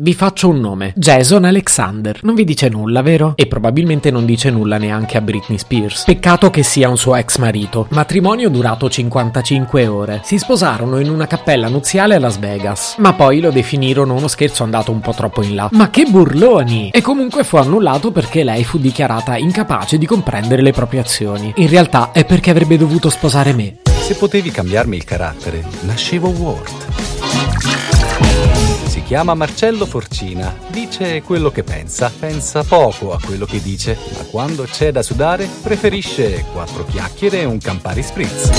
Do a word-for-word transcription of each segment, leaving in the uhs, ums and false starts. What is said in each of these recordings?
Vi faccio un nome, Jason Alexander. Non vi dice nulla, vero? E probabilmente non dice nulla neanche a Britney Spears. Peccato che sia un suo ex marito. Matrimonio durato cinquantacinque ore. Si sposarono in una cappella nuziale a Las Vegas, ma poi lo definirono uno scherzo andato un po' troppo in là. Ma che burloni! E comunque fu annullato perché lei fu dichiarata incapace di comprendere le proprie azioni. In realtà è perché avrebbe dovuto sposare me. Se potevi cambiarmi il carattere, nascevo Ward. Si chiama Marcello Forcina, dice quello che pensa, pensa poco a quello che dice, ma quando c'è da sudare preferisce quattro chiacchiere e un Campari Spritz.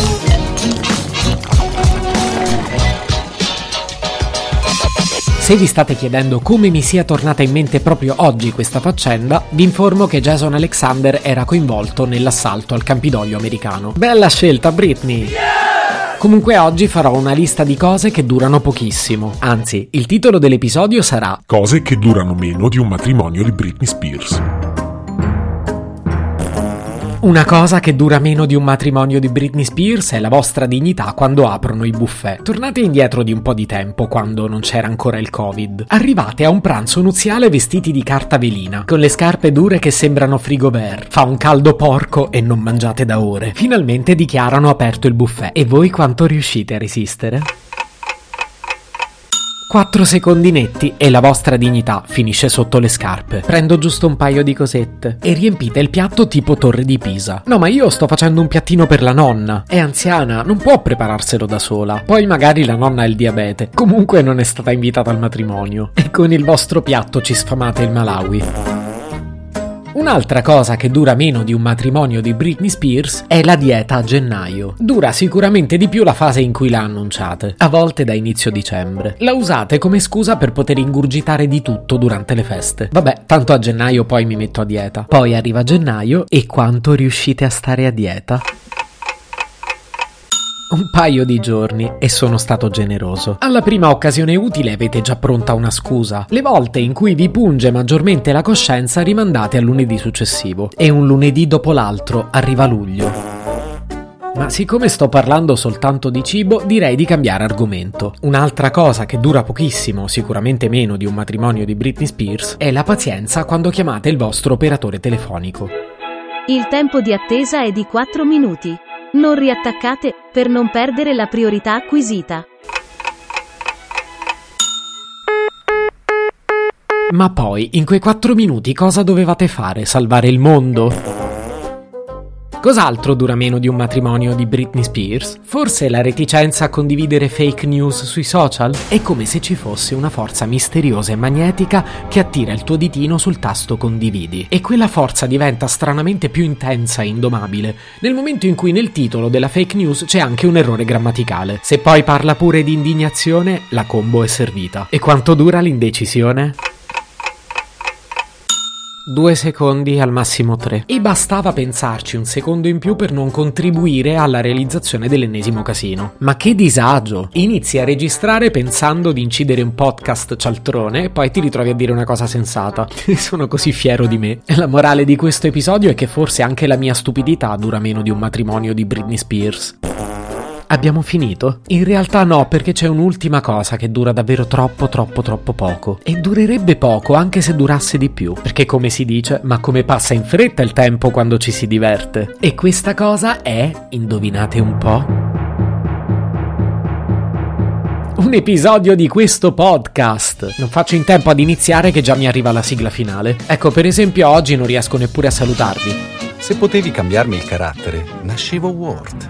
Se vi state chiedendo come mi sia tornata in mente proprio oggi questa faccenda, vi informo che Jason Alexander era coinvolto nell'assalto al Campidoglio americano. Bella scelta, Britney! Yeah! Comunque oggi farò una lista di cose che durano pochissimo. Anzi, il titolo dell'episodio sarà Cose che durano meno di un matrimonio di Britney Spears. Una cosa che dura meno di un matrimonio di Britney Spears è la vostra dignità quando aprono i buffet. Tornate indietro di un po' di tempo, quando non c'era ancora il Covid. Arrivate a un pranzo nuziale vestiti di carta velina, con le scarpe dure che sembrano frigobert. Fa un caldo porco e non mangiate da ore. Finalmente dichiarano aperto il buffet. E voi quanto riuscite a resistere? Quattro secondi netti e la vostra dignità finisce sotto le scarpe. Prendo giusto un paio di cosette. E riempite il piatto tipo Torre di Pisa. No, ma io sto facendo un piattino per la nonna. È anziana, non può prepararselo da sola. Poi magari la nonna ha il diabete. Comunque non è stata invitata al matrimonio. E con il vostro piatto ci sfamate il Malawi. Un'altra cosa che dura meno di un matrimonio di Britney Spears è la dieta a gennaio. Dura sicuramente di più la fase in cui la annunciate, a volte da inizio dicembre. La usate come scusa per poter ingurgitare di tutto durante le feste. Vabbè, tanto a gennaio poi mi metto a dieta. Poi arriva gennaio e quanto riuscite a stare a dieta? Un paio di giorni e sono stato generoso. Alla prima occasione utile avete già pronta una scusa. Le volte in cui vi punge maggiormente la coscienza rimandate al lunedì successivo. E un lunedì dopo l'altro arriva luglio. Ma siccome sto parlando soltanto di cibo, direi di cambiare argomento. Un'altra cosa che dura pochissimo, sicuramente meno di un matrimonio di Britney Spears, è la pazienza quando chiamate il vostro operatore telefonico. Il tempo di attesa è di quattro minuti. Non riattaccate, per non perdere la priorità acquisita. Ma poi, in quei quattro minuti cosa dovevate fare? Salvare il mondo? Cos'altro dura meno di un matrimonio di Britney Spears? Forse la reticenza a condividere fake news sui social? È come se ci fosse una forza misteriosa e magnetica che attira il tuo ditino sul tasto condividi. E quella forza diventa stranamente più intensa e indomabile nel momento in cui nel titolo della fake news c'è anche un errore grammaticale. Se poi parla pure di indignazione, la combo è servita. E quanto dura l'indecisione? Due secondi, al massimo tre. E bastava pensarci un secondo in più per non contribuire alla realizzazione dell'ennesimo casino. Ma che disagio! Inizi a registrare pensando di incidere un podcast cialtrone e poi ti ritrovi a dire una cosa sensata. Sono così fiero di me. La morale di questo episodio è che forse anche la mia stupidità dura meno di un matrimonio di Britney Spears. Abbiamo finito? In realtà no, perché c'è un'ultima cosa che dura davvero troppo troppo troppo poco. E durerebbe poco anche se durasse di più. Perché come si dice, ma come passa in fretta il tempo quando ci si diverte. E questa cosa è, indovinate un po', un episodio di questo podcast. Non faccio in tempo ad iniziare che già mi arriva la sigla finale. Ecco, per esempio oggi non riesco neppure a salutarvi. Se potevi cambiarmi il carattere, nascevo Ward.